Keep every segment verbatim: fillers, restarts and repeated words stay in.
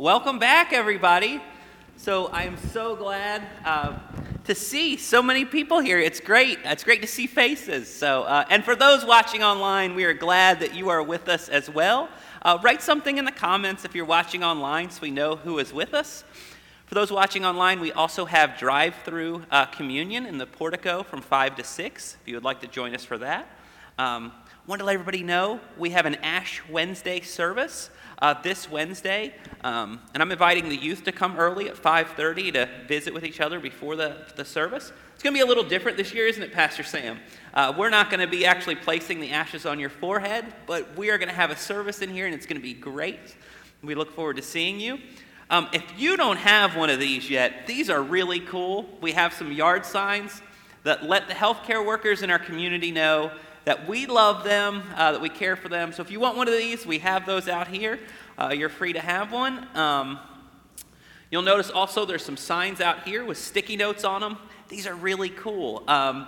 Welcome back, everybody. So I'm so glad uh, to see so many people here. It's great. It's great to see faces. So, uh, and for those watching online, we are glad that you are with us as well. Uh, write something in the comments if you're watching online so we know who is with us. For those watching online, we also have drive-through uh, communion in the portico from five to six, if you would like to join us for that. Um, want to let everybody know we have an Ash Wednesday service uh, this Wednesday, um, and I'm inviting the youth to come early at five thirty to visit with each other before the, the service. It's going to be a little different this year, isn't it, Pastor Sam? Uh, we're not going to be actually placing the ashes on your forehead, but we are going to have a service in here, and it's going to be great. We look forward to seeing you. Um, if you don't have one of these yet, these are really cool. We have some yard signs that let the healthcare workers in our community know that we love them, uh, that we care for them. So if you want one of these, we have those out here. Uh, you're free to have one. Um, you'll notice also there's some signs out here with sticky notes on them. These are really cool. Um,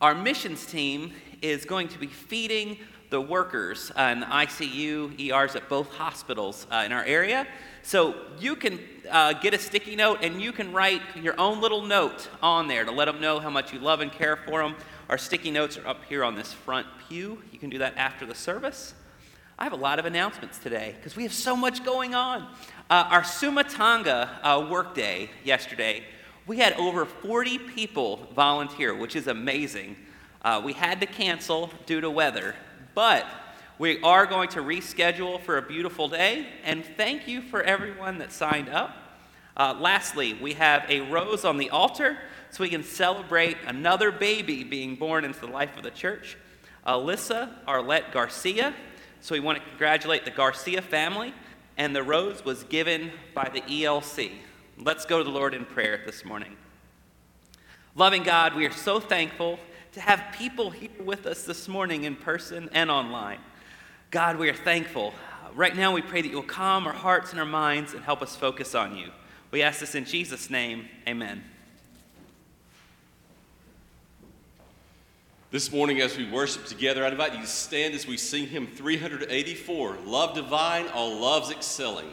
our missions team is going to be feeding the workers uh, in the I C U, E Rs at both hospitals uh, in our area. So you can uh, get a sticky note and you can write your own little note on there to let them know how much you love and care for them. Our sticky notes are up here on this front pew. You can do that after the service. I have a lot of announcements today because we have so much going on. Uh, our Sumatanga uh, workday yesterday, we had over forty people volunteer, which is amazing. Uh, we had to cancel due to weather, but we are going to reschedule for a beautiful day, and thank you for everyone that signed up. Uh, lastly, we have a rose on the altar so we can celebrate another baby being born into the life of the church, Alyssa Arlette Garcia. So we want to congratulate the Garcia family, and the rose was given by the E L C. Let's go to the Lord in prayer this morning. Loving God, we are so thankful to have people here with us this morning in person and online. God, we are thankful. Right now we pray that you will calm our hearts and our minds and help us focus on you. We ask this in Jesus' name, amen. This morning as we worship together, I invite you to stand as we sing hymn three eighty-four, Love Divine, All Loves Excelling.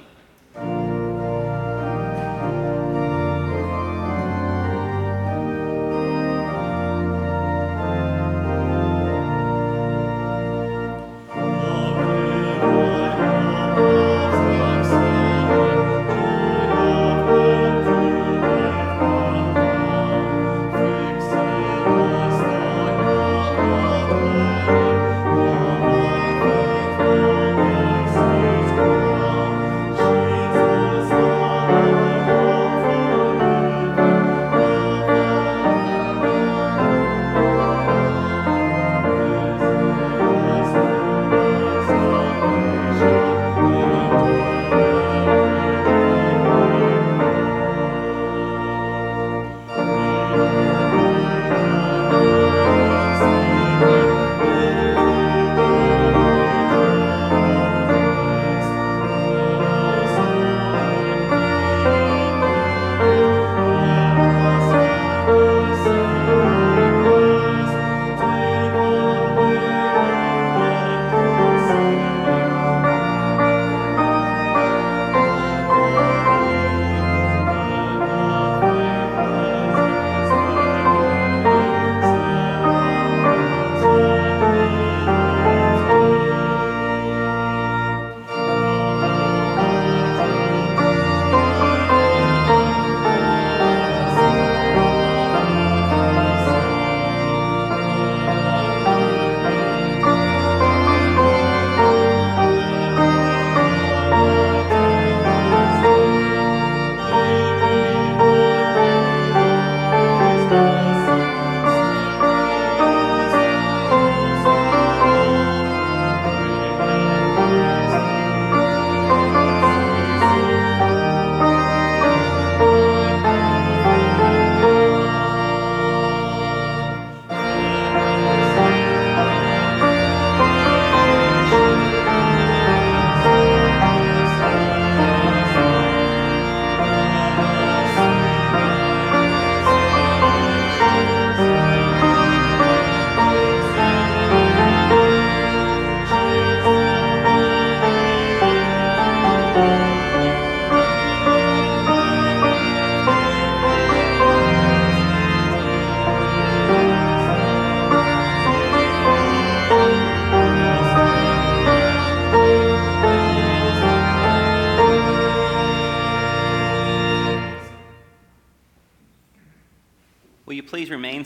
Will you please remain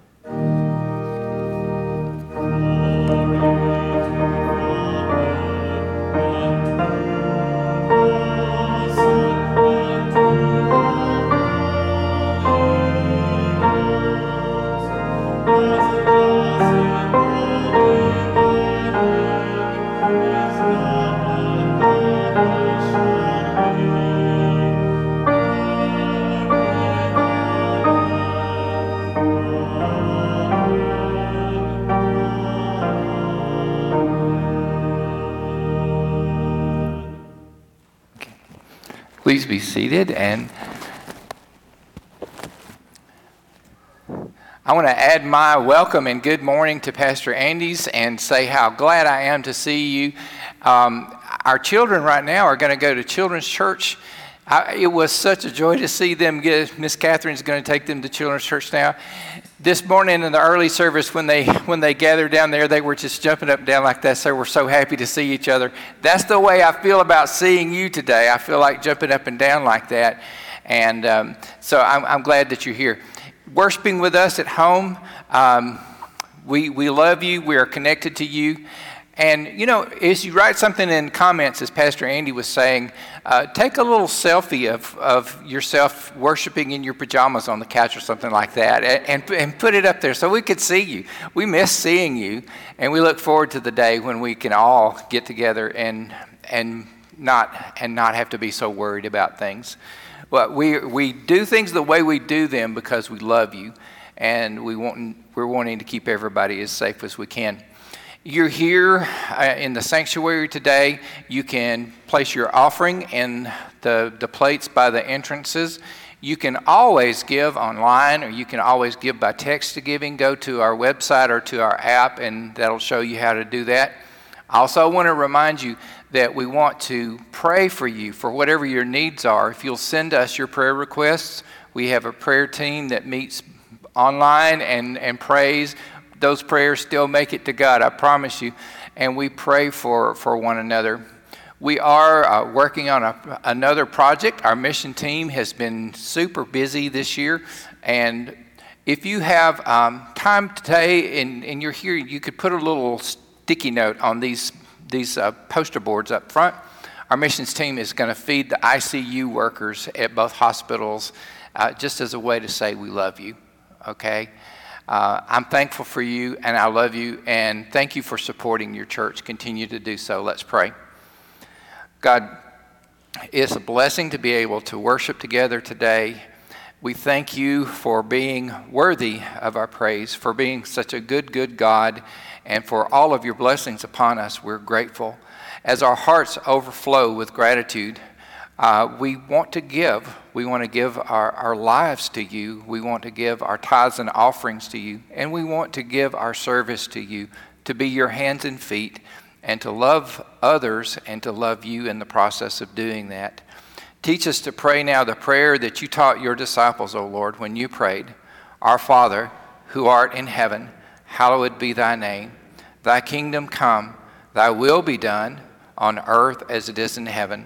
Please be seated, and I want to add my welcome and good morning to Pastor Andy's and say how glad I am to see you. Um, our children right now are going to go to Children's Church. I, it was such a joy to see them. Miss Catherine's going to take them to Children's Church now. This morning in the early service, when they when they gathered down there, they were just jumping up and down like that. So we're so happy to see each other. That's the way I feel about seeing you today. I feel like jumping up and down like that. And um, so I'm, I'm glad that you're here. Worshiping with us at home, um, we we love you. We are connected to you. And, you know, as you write something in comments, as Pastor Andy was saying, uh, take a little selfie of, of yourself worshiping in your pajamas on the couch or something like that, and, and put it up there so we could see you. We miss seeing you, and we look forward to the day when we can all get together and and not and not have to be so worried about things. Well, we we do things the way we do them because we love you, and we want we're wanting to keep everybody as safe as we can. You're here uh, in the sanctuary today. You can place your offering in the, the plates by the entrances. You can always give online, or you can always give by text to giving. Go to our website or to our app, and that'll show you how to do that. I also want to remind you that we want to pray for you for whatever your needs are. If you'll send us your prayer requests, we have a prayer team that meets online and, and prays. Those prayers still make it to God, I promise you. And we pray for, for one another. We are uh, working on a, another project. Our mission team has been super busy this year. And if you have um, time today and, and you're here, you could put a little sticky note on these, these uh, poster boards up front. Our missions team is going to feed the I C U workers at both hospitals uh, just as a way to say we love you, okay? Uh, I'm thankful for you, and I love you, and thank you for supporting your church. Continue to do so. Let's pray. God, it's a blessing to be able to worship together today. We thank you for being worthy of our praise, for being such a good, good God, and for all of your blessings upon us. We're grateful. As our hearts overflow with gratitude, Uh, we want to give. We want to give our, our lives to you. We want to give our tithes and offerings to you. And we want to give our service to you, to be your hands and feet, and to love others and to love you in the process of doing that. Teach us to pray now the prayer that you taught your disciples, O Lord, when you prayed. Our Father, who art in heaven, hallowed be thy name. Thy kingdom come, thy will be done on earth as it is in heaven.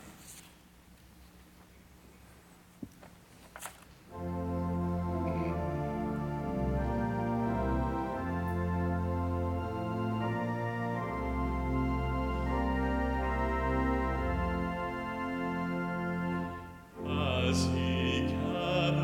As he can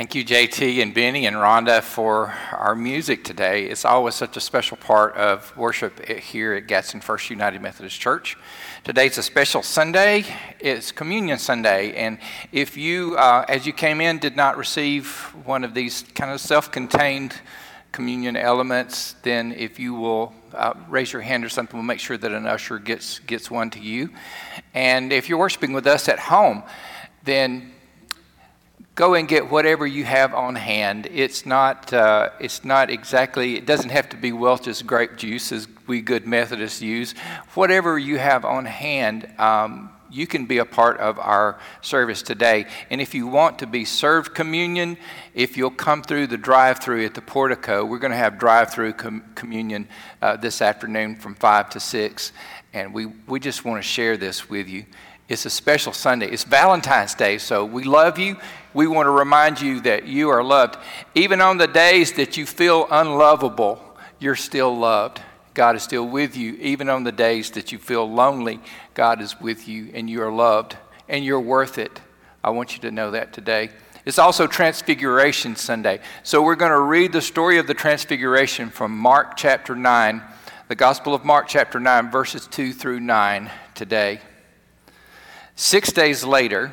Thank you, J T and Benny and Rhonda, for our music today. It's always such a special part of worship here at Gadsden First United Methodist Church. Today's a special Sunday. It's Communion Sunday. And if you, uh, as you came in, did not receive one of these kind of self-contained communion elements, then if you will uh, raise your hand or something, we'll make sure that an usher gets, gets one to you. And if you're worshiping with us at home, then go and get whatever you have on hand. It's not uh, it's not exactly, it doesn't have to be Welch's grape juice as we good Methodists use. Whatever you have on hand, um, you can be a part of our service today. And if you want to be served communion, if you'll come through the drive-thru at the portico, we're going to have drive-thru com- communion uh, this afternoon from five to six. And we, we just want to share this with you. It's a special Sunday. It's Valentine's Day, so we love you. We want to remind you that you are loved. Even on the days that you feel unlovable, you're still loved. God is still with you. Even on the days that you feel lonely, God is with you, and you are loved, and you're worth it. I want you to know that today. It's also Transfiguration Sunday. So we're going to read the story of the Transfiguration from Mark chapter nine, the Gospel of Mark chapter nine, verses two through nine today. Six days later,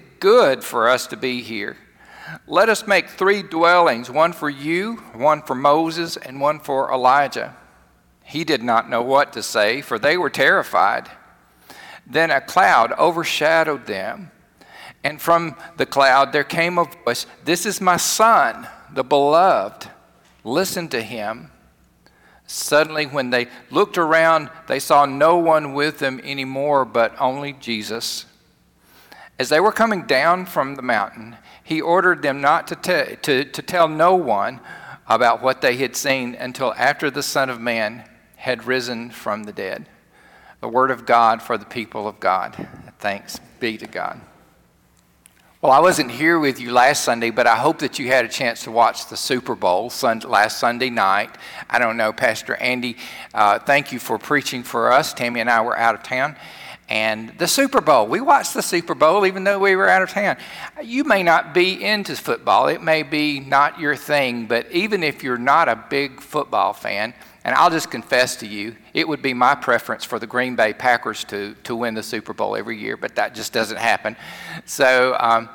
good for us to be here. Let us make three dwellings, one for you, one for Moses, and one for Elijah." He did not know what to say, for they were terrified. Then a cloud overshadowed them, and from the cloud there came a voice, "This is my son, the beloved. Listen to him." Suddenly, when they looked around, they saw no one with them anymore, but only Jesus. As they were coming down from the mountain, he ordered them not to, te- to, to tell no one about what they had seen until after the Son of Man had risen from the dead. The word of God for the people of God. Thanks be to God. Well, I wasn't here with you last Sunday, but I hope that you had a chance to watch the Super Bowl sun- last Sunday night. I don't know, Pastor Andy, uh, thank you for preaching for us. Tammy and I were out of town. And the Super Bowl, we watched the Super Bowl even though we were out of town. You may not be into football. It may be not your thing, but even if you're not a big football fan, and I'll just confess to you, it would be my preference for the Green Bay Packers to, to win the Super Bowl every year, but that just doesn't happen. So, um,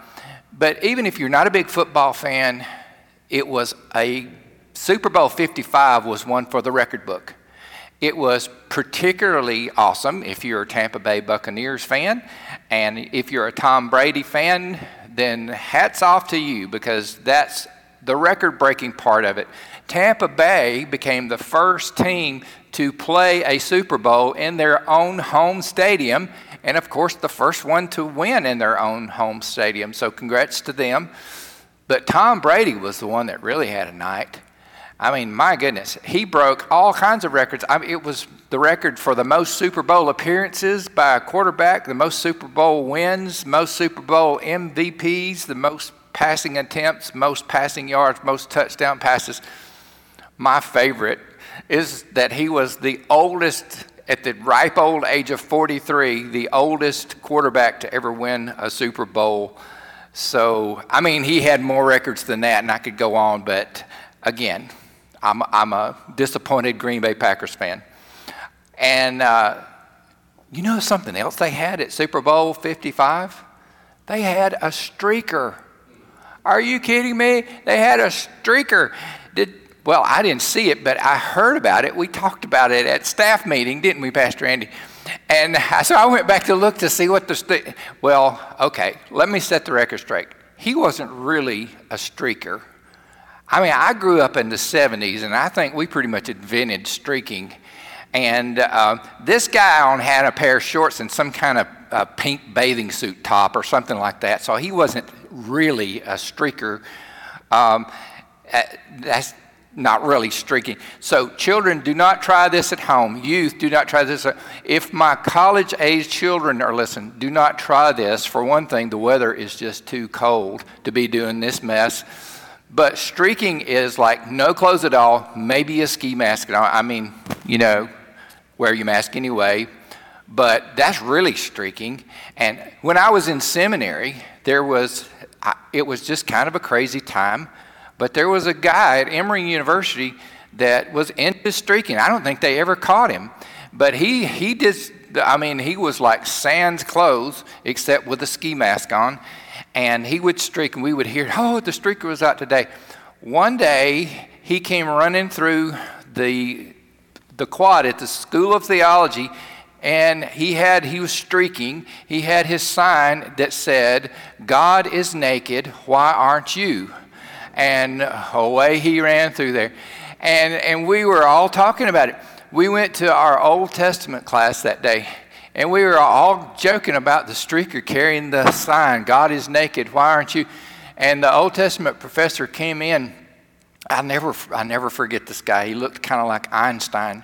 but even if you're not a big football fan, it was a Super Bowl fifty-five was one for the record book. It was particularly awesome if you're a Tampa Bay Buccaneers fan, and if you're a Tom Brady fan, then hats off to you, because that's the record-breaking part of it. Tampa Bay became the first team to play a Super Bowl in their own home stadium, and of course the first one to win in their own home stadium, so congrats to them. But Tom Brady was the one that really had a night. I mean, my goodness, he broke all kinds of records. I mean, it was the record for the most Super Bowl appearances by a quarterback, the most Super Bowl wins, most Super Bowl M V Ps, the most passing attempts, most passing yards, most touchdown passes. My favorite is that he was the oldest, at the ripe old age of forty-three, the oldest quarterback to ever win a Super Bowl. So, I mean, he had more records than that, and I could go on, but again, I'm, I'm a disappointed Green Bay Packers fan. And uh, you know something else they had at Super Bowl fifty-five? They had a streaker. Are you kidding me? They had a streaker. Did well, I didn't see it, but I heard about it. We talked about it at staff meeting, didn't we, Pastor Andy? And so I went back to look to see what the – well, okay, let me set the record straight. He wasn't really a streaker. I mean, I grew up in the seventies, and I think we pretty much invented streaking. And uh, this guy on had a pair of shorts and some kind of uh, pink bathing suit top or something like that, so he wasn't really a streaker. Um, Uh, that's not really streaking. So children, do not try this at home. Youth, do not try this. If my college-age children are listening, do not try this. For one thing, the weather is just too cold to be doing this mess. But streaking is like no clothes at all, maybe a ski mask. I mean, you know, wear your mask anyway. But that's really streaking. And when I was in seminary, there was, it was just kind of a crazy time. But there was a guy at Emory University that was into streaking. I don't think they ever caught him. But he, he did, I mean, he was like sans clothes, except with a ski mask on. And he would streak, and we would hear, oh, the streaker was out today. One day, he came running through the the quad at the School of Theology, and he had, he was streaking. He had his sign that said, God is naked, why aren't you? And away he ran through there. And and we were all talking about it. We went to our Old Testament class that day, and we were all joking about the streaker carrying the sign, God is naked, why aren't you? And the Old Testament professor came in. I never I never forget this guy. He looked kind of like Einstein.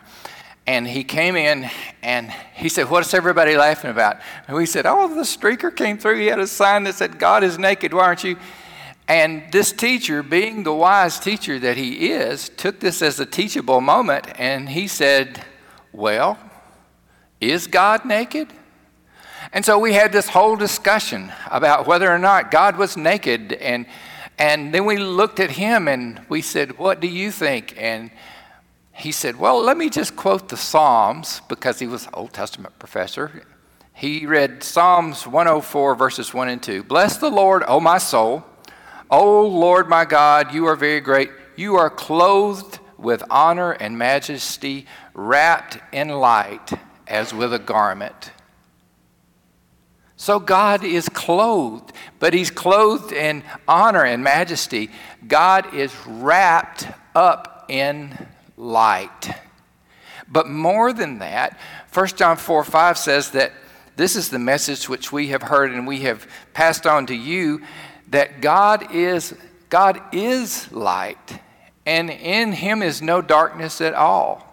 And he came in, and he said, what's everybody laughing about? And we said, oh, the streaker came through. He had a sign that said, God is naked, why aren't you? And this teacher, being the wise teacher that he is, took this as a teachable moment, and he said, well, is God naked? And so we had this whole discussion about whether or not God was naked, and and then we looked at him and we said, what do you think? And he said, well, let me just quote the Psalms, because he was an Old Testament professor. He read Psalms one oh four, verses one and two. Bless the Lord, O my soul. O Lord my God, you are very great. You are clothed with honor and majesty, wrapped in light as with a garment. So God is clothed, but he's clothed in honor and majesty. God is wrapped up in light. But more than that, First John four five says that this is the message which we have heard and we have passed on to you, that God is, God is light, and in him is no darkness at all.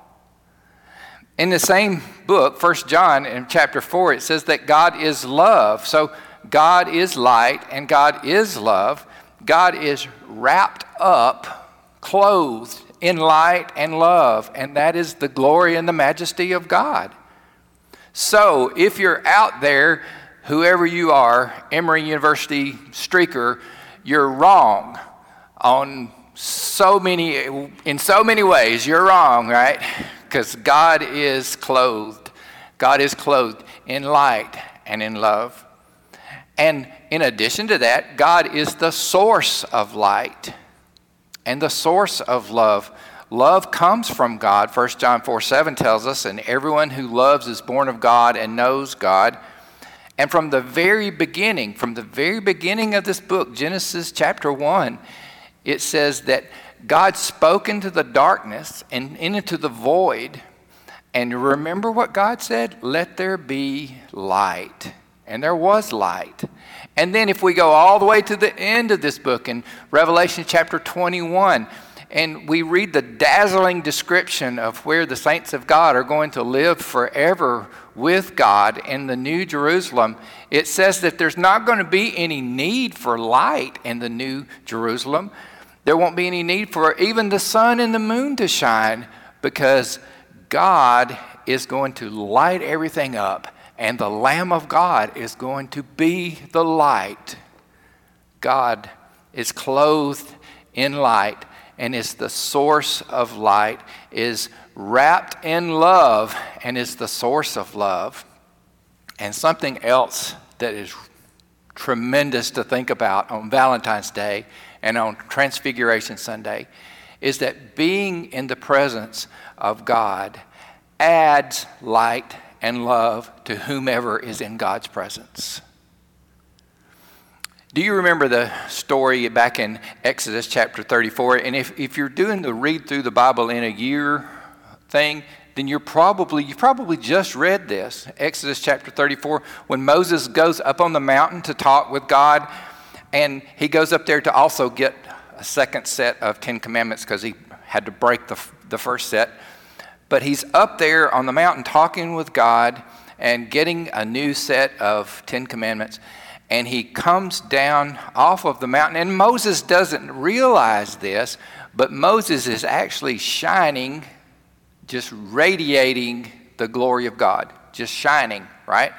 In the same book, First John in chapter four, it says that God is love. So God is light and God is love. God is wrapped up, clothed in light and love, and that is the glory and the majesty of God. So if you're out there, whoever you are, Emory University streaker, you're wrong on so many, in so many ways. You're wrong, right? Because God is clothed. God is clothed in light and in love. And in addition to that, God is the source of light and the source of love. Love comes from God. First John four seven tells us, and everyone who loves is born of God and knows God. And from the very beginning, from the very beginning of this book, Genesis chapter one, it says that God spoke into the darkness and into the void. And remember what God said? Let there be light. And there was light. And then if we go all the way to the end of this book in Revelation chapter twenty-one, and we read the dazzling description of where the saints of God are going to live forever with God in the New Jerusalem, it says that there's not going to be any need for light in the New Jerusalem. There won't be any need for even the sun and the moon to shine, because God is going to light everything up, and the Lamb of God is going to be the light. God is clothed in light and is the source of light, is wrapped in love, and is the source of love. And something else that is tremendous to think about on Valentine's Day and on Transfiguration Sunday is that being in the presence of God adds light and love to whomever is in God's presence. Do you remember the story back in Exodus chapter thirty-four? And if, if you're doing the read through the Bible in a year thing, then you're probably, you probably just read this. Exodus chapter thirty-four, when Moses goes up on the mountain to talk with God, and he goes up there to also get a second set of Ten Commandments because he had to break the, the first set. But he's up there on the mountain talking with God and getting a new set of Ten Commandments. And he comes down off of the mountain. And Moses doesn't realize this, but Moses is actually shining, just radiating the glory of God. Just shining, right?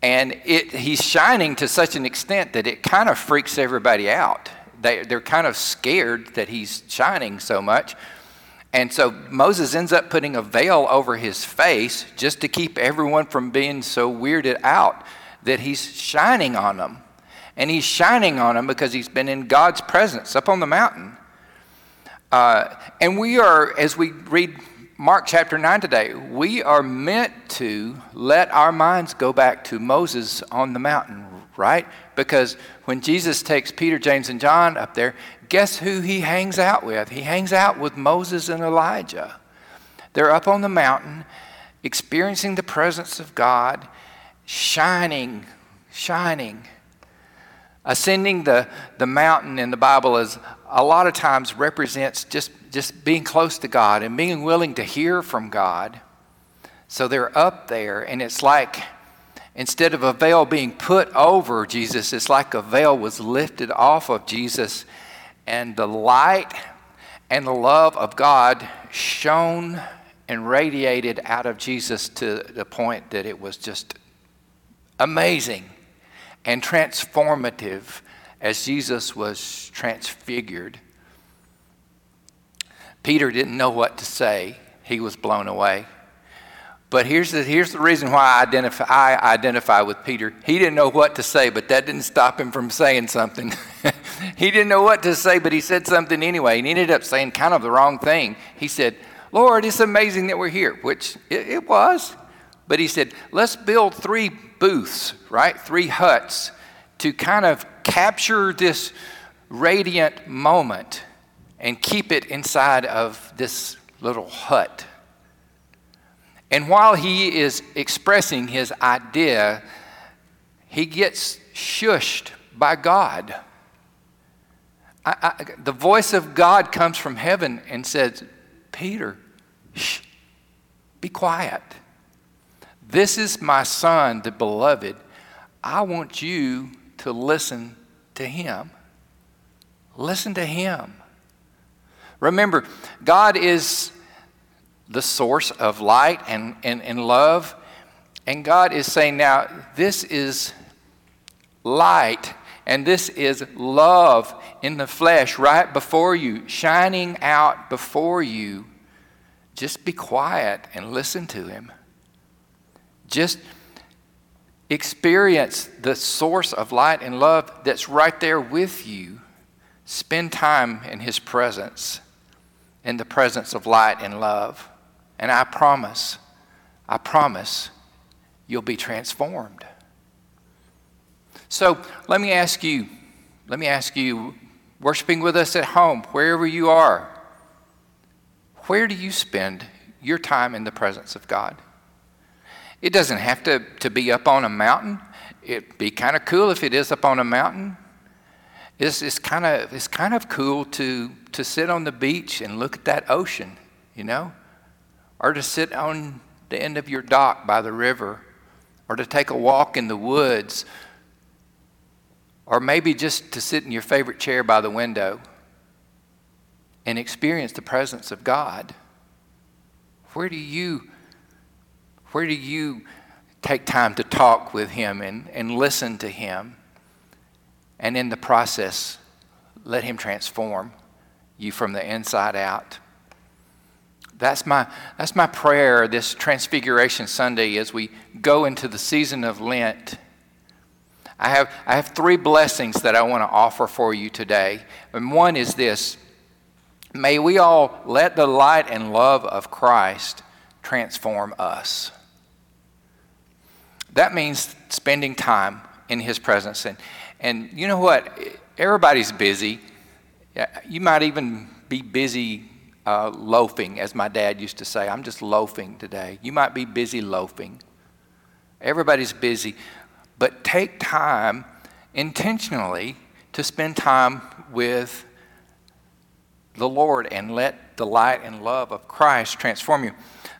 And it, he's shining to such an extent that it kind of freaks everybody out. They, they're kind of scared that he's shining so much. And so Moses ends up putting a veil over his face just to keep everyone from being so weirded out that he's shining on them. And he's shining on them because he's been in God's presence up on the mountain. Uh, and we are, as we read Mark chapter nine today, we are meant to let our minds go back to Moses on the mountain, right? Because when Jesus takes Peter, James, and John up there, guess who he hangs out with? He hangs out with Moses and Elijah. They're up on the mountain experiencing the presence of God, shining, shining. Ascending the, the mountain in the Bible is a lot of times represents just, just being close to God and being willing to hear from God. So they're up there, and it's like instead of a veil being put over Jesus, it's like a veil was lifted off of Jesus, and the light and the love of God shone and radiated out of Jesus to the point that it was just amazing and transformative as Jesus was transfigured. Peter didn't know what to say. He was blown away. But here's the, here's the reason why I identify, I identify with Peter. He didn't know what to say, but that didn't stop him from saying something. He didn't know what to say, but he said something anyway. And he ended up saying kind of the wrong thing. He said, "Lord, it's amazing that we're here," which it, it was. But he said, "Let's build three booths," right? Three huts to kind of capture this radiant moment and keep it inside of this little hut. And while he is expressing his idea, he gets shushed by God. I, I, the voice of God comes from heaven and says, "Peter, shh, be quiet. This is my son, the beloved. I want you to listen to him. Listen to him." Remember, God is the source of light and, and, and love. And God is saying now, this is light and this is love in the flesh right before you, shining out before you. Just be quiet and listen to him. Just experience the source of light and love that's right there with you. Spend time in his presence, in the presence of light and love. And I promise, I promise you'll be transformed. So let me ask you, let me ask you, worshiping with us at home, wherever you are, where do you spend your time in the presence of God? It doesn't have to, to be up on a mountain. It'd be kind of cool if it is up on a mountain. It's, it's kind of it's kind of cool to, to sit on the beach and look at that ocean, you know, or to sit on the end of your dock by the river, or to take a walk in the woods, or maybe just to sit in your favorite chair by the window and experience the presence of God. Where do you Where do you take time to talk with him and, and listen to him? And in the process, let him transform you from the inside out. That's my, that's my prayer this Transfiguration Sunday as we go into the season of Lent. I have, I have three blessings that I want to offer for you today. And one is this: may we all let the light and love of Christ transform us. That means spending time in his presence. And, and you know what? Everybody's busy. You might even be busy uh, loafing, as my dad used to say. "I'm just loafing today." You might be busy loafing. Everybody's busy. But take time intentionally to spend time with the Lord and let the light and love of Christ transform you.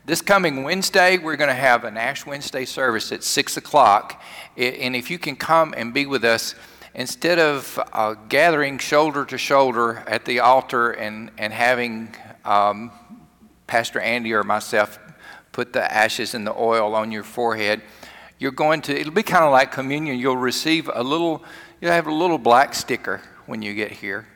This coming Wednesday, we're going to have an Ash Wednesday service at six o'clock. And if you can come and be with us, instead of uh, gathering shoulder to shoulder at the altar and, and having um, Pastor Andy or myself put the ashes and the oil on your forehead, you're going to, it'll be kind of like communion. You'll receive a little, you'll have a little black sticker when you get here.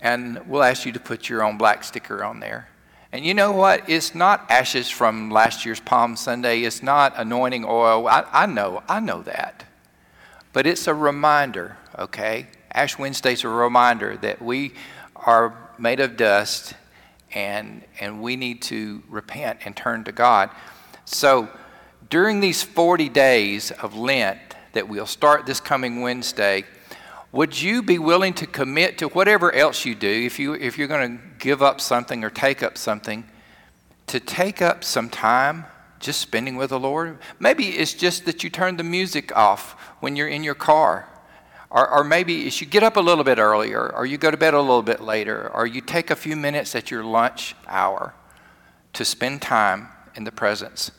And we'll ask you to put your own black sticker on there. And you know what? It's not ashes from last year's Palm Sunday. It's not anointing oil. I, I know, I know that. But it's a reminder, okay? Ash Wednesday's a reminder that we are made of dust and and we need to repent and turn to God. So during these forty days of Lent that we'll start this coming Wednesday, would you be willing to commit to whatever else you do, if, you, if you're going to give up something or take up something, to take up some time just spending with the Lord? Maybe it's just that you turn the music off when you're in your car. Or, or maybe it's you get up a little bit earlier, or you go to bed a little bit later, or you take a few minutes at your lunch hour to spend time in the presence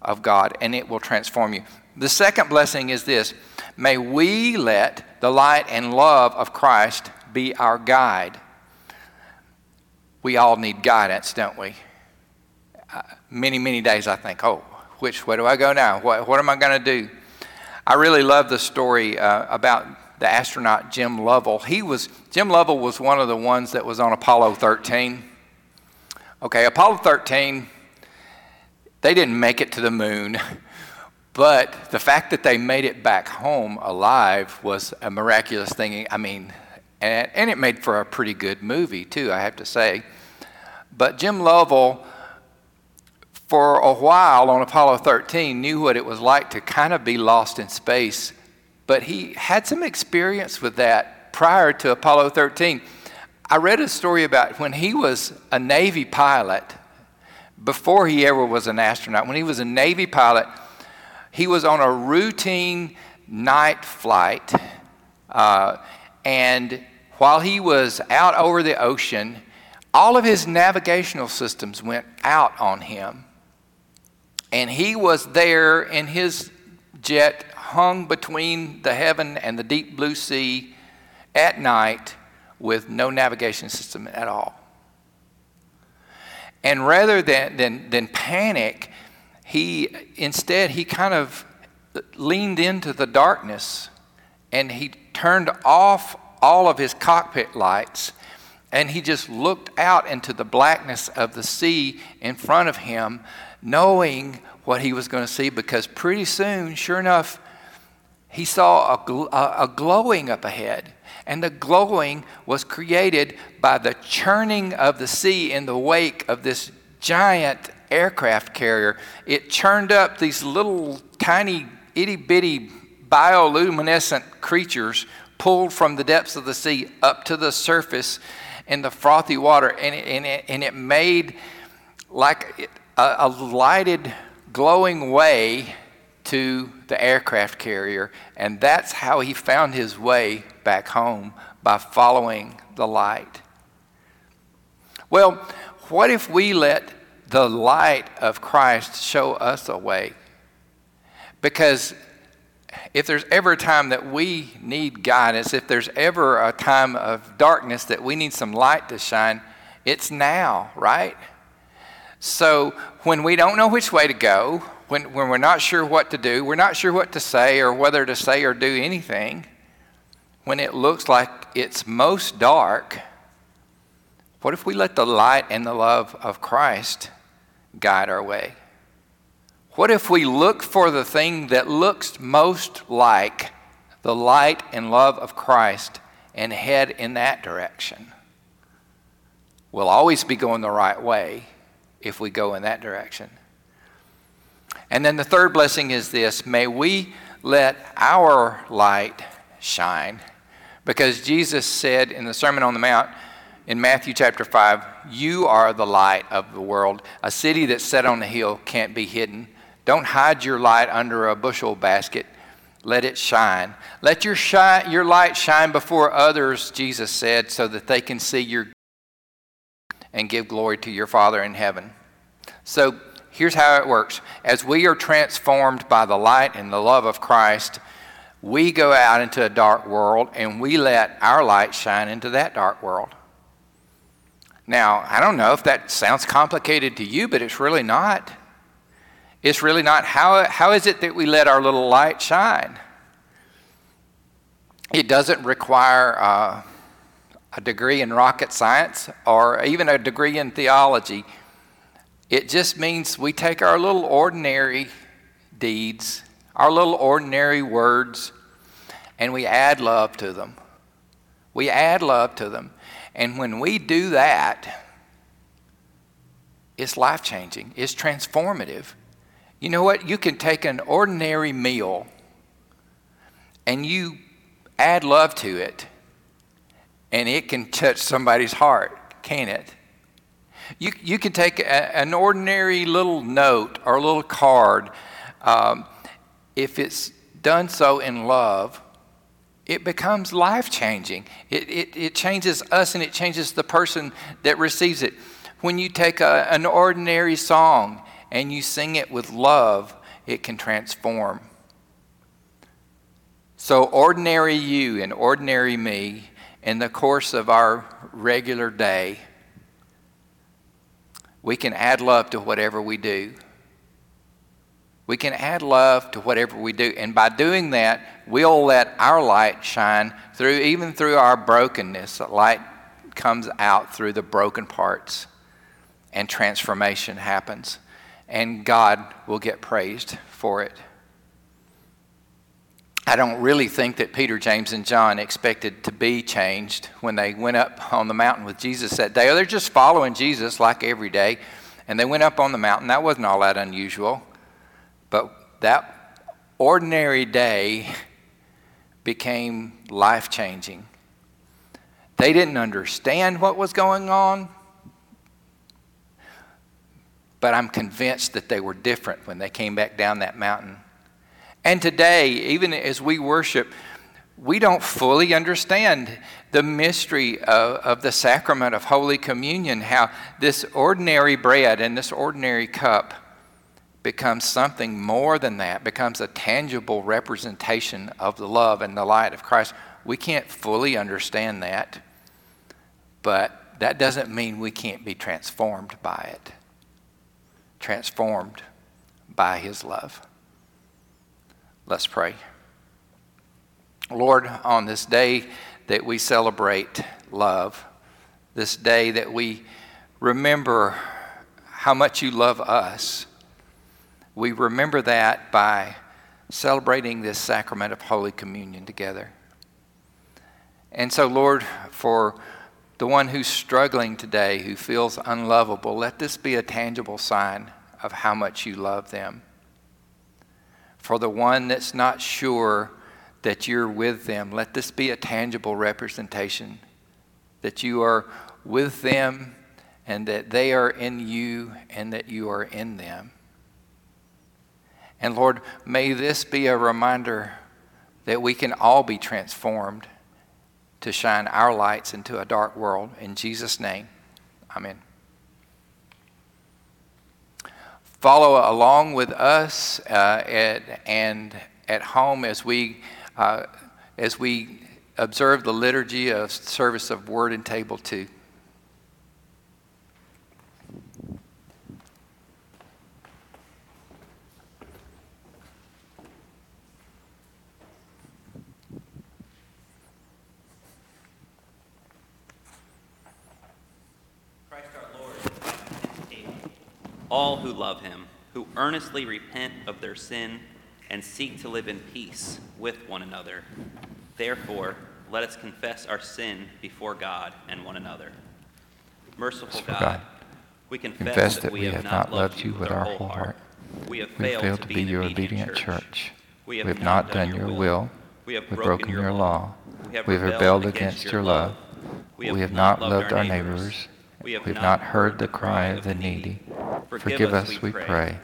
of God, and it will transform you. The second blessing is this. May we let the light and love of Christ be our guide. We all need guidance, don't we? Uh, many, many days I think, oh, which way do I go now? What, what am I going to do? I really love the story uh, about the astronaut Jim Lovell. He was, Jim Lovell was one of the ones that was on Apollo thirteen. Okay, Apollo thirteen, they didn't make it to the moon. But the fact that they made it back home alive was a miraculous thing. I mean, and, and it made for a pretty good movie, too, I have to say. But Jim Lovell, for a while on Apollo thirteen, knew what it was like to kind of be lost in space. But he had some experience with that prior to Apollo thirteen. I read a story about when he was a Navy pilot, before he ever was an astronaut, when he was a Navy pilot, he was on a routine night flight, uh, and while he was out over the ocean, all of his navigational systems went out on him, and he was there in his jet hung between the heaven and the deep blue sea at night with no navigation system at all. And rather than, than, than panic, He, instead, he kind of leaned into the darkness, and he turned off all of his cockpit lights, and he just looked out into the blackness of the sea in front of him, knowing what he was going to see, because pretty soon, sure enough, he saw a, gl- a glowing up ahead, and the glowing was created by the churning of the sea in the wake of this giant aircraft carrier. It churned up these little tiny itty bitty bioluminescent creatures pulled from the depths of the sea up to the surface in the frothy water, and it, and it, and it made like a, a lighted glowing way to the aircraft carrier, and that's how he found his way back home, by following the light. Well, what if we let the light of Christ show us a way? Because if there's ever a time that we need guidance, if there's ever a time of darkness that we need some light to shine, it's now, right? So when we don't know which way to go, when, when we're not sure what to do, we're not sure what to say or whether to say or do anything, when it looks like it's most dark, what if we let the light and the love of Christ guide our way? What if we look for the thing that looks most like the light and love of Christ and head in that direction? We'll always be going the right way if we go in that direction. And then the third blessing is this. May we let our light shine. Because Jesus said in the Sermon on the Mount, in Matthew chapter five, you are the light of the world. A city that's set on a hill can't be hidden. Don't hide your light under a bushel basket. Let it shine. Let your, shine, your light shine before others, Jesus said, so that they can see your and give glory to your Father in heaven. So here's how it works. As we are transformed by the light and the love of Christ, we go out into a dark world and we let our light shine into that dark world. Now, I don't know if that sounds complicated to you, but it's really not. It's really not. How, how is it that we let our little light shine? It doesn't require uh, a degree in rocket science or even a degree in theology. It just means we take our little ordinary deeds, our little ordinary words, and we add love to them. We add love to them. And when we do that, it's life-changing. It's transformative. You know what? You can take an ordinary meal and you add love to it, and it can touch somebody's heart, can't it? You you can take a, an ordinary little note or a little card. Um, if it's done so in love, it becomes life-changing. It, it, it changes us and it changes the person that receives it. When you take a, an ordinary song and you sing it with love, it can transform. So ordinary you and ordinary me in the course of our regular day, we can add love to whatever we do. We can add love to whatever we do. And by doing that, we'll let our light shine through, even through our brokenness. Light comes out through the broken parts and transformation happens. And God will get praised for it. I don't really think that Peter, James, and John expected to be changed when they went up on the mountain with Jesus that day. They're just following Jesus like every day. And they went up on the mountain. That wasn't all that unusual. But that ordinary day became life-changing. They didn't understand what was going on. But I'm convinced that they were different when they came back down that mountain. And today, even as we worship, we don't fully understand the mystery of, of the sacrament of Holy Communion, how this ordinary bread and this ordinary cup becomes something more than that, becomes a tangible representation of the love and the light of Christ. We can't fully understand that, but that doesn't mean we can't be transformed by it, transformed by his love. Let's pray. Lord, on this day that we celebrate love, this day that we remember how much you love us, we remember that by celebrating this sacrament of Holy Communion together. And so, Lord, for the one who's struggling today, who feels unlovable, let this be a tangible sign of how much you love them. For the one that's not sure that you're with them, let this be a tangible representation that you are with them and that they are in you and that you are in them. And Lord, may this be a reminder that we can all be transformed to shine our lights into a dark world. In Jesus' name, amen. Follow along with us uh, at, and at home as we uh, as we observe the liturgy of service of Word and Table two. All who love him, who earnestly repent of their sin and seek to live in peace with one another. Therefore, let us confess our sin before God and one another. Merciful God, God, we confess, confess that, that we have not loved you with our whole heart. We have failed, failed to be your obedient church. church. We, have we have not done your will. will. We have broken, broken your law. We have, we have rebelled against, against your love. We have, we have not loved our neighbors. neighbors. We have, we have not heard the cry of the needy. Forgive us, we pray.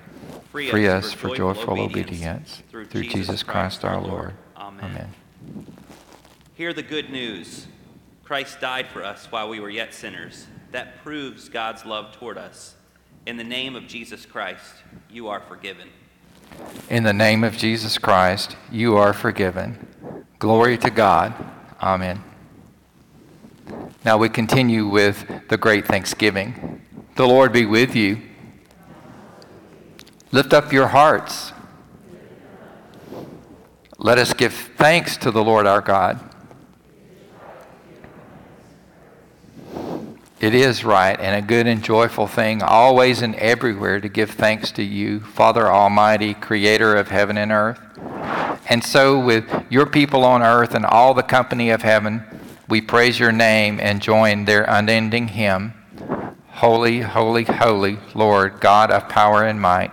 Free us for joyful obedience through Jesus Christ our Lord. Amen. Hear the good news. Christ died for us while we were yet sinners. that proves God's love toward us. In the name of Jesus Christ, you are forgiven. In the name of Jesus Christ, you are forgiven. Glory to God. Amen. Now we continue with the great thanksgiving. The Lord be with you. Lift up your hearts. Let us give thanks to the Lord our God. It is right and a good and joyful thing always and everywhere to give thanks to you, Father Almighty, Creator of heaven and earth. And so with your people on earth and all the company of heaven, we praise your name and join their unending hymn. Holy, holy, holy, Lord, God of power and might,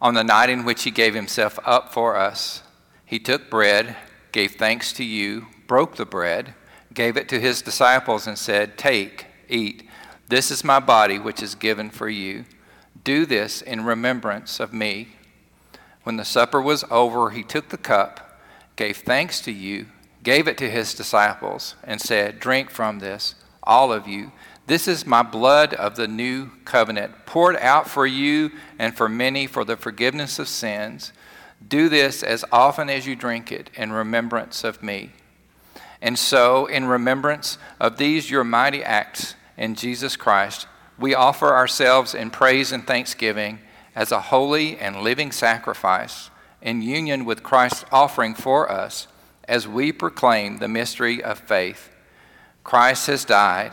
On the night in which he gave himself up for us, he took bread, gave thanks to you, broke the bread, gave it to his disciples, and said, "Take, eat. This is my body, which is given for you. Do this in remembrance of me." When the supper was over, he took the cup, gave thanks to you, gave it to his disciples, and said, "Drink from this, all of you. This is my blood of the new covenant, poured out for you and for many for the forgiveness of sins. Do this as often as you drink it in remembrance of me." And so, in remembrance of these your mighty acts in Jesus Christ, we offer ourselves in praise and thanksgiving as a holy and living sacrifice in union with Christ's offering for us as we proclaim the mystery of faith. Christ has died.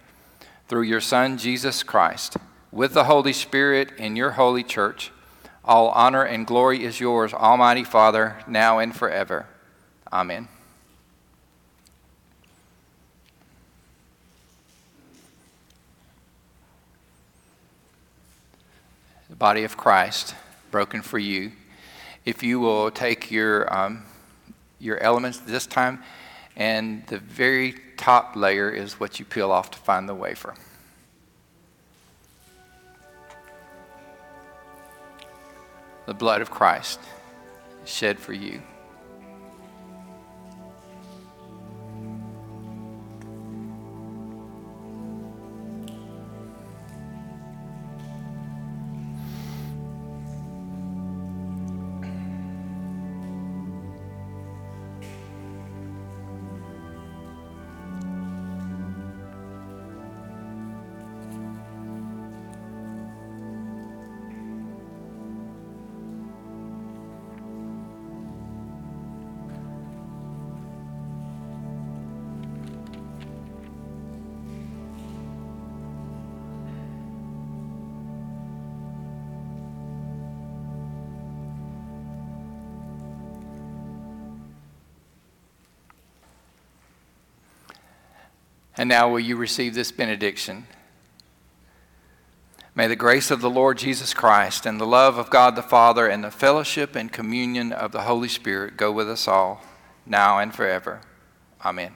Through your Son, Jesus Christ, with the Holy Spirit in your holy church, all honor and glory is yours, Almighty Father, now and forever. Amen. Body of Christ, broken for you. If you will take your um, your elements this time, and the very top layer is what you peel off to find the wafer. The blood of Christ shed for you. And now will you receive this benediction. May the grace of the Lord Jesus Christ and the love of God the Father and the fellowship and communion of the Holy Spirit go with us all, now and forever. Amen.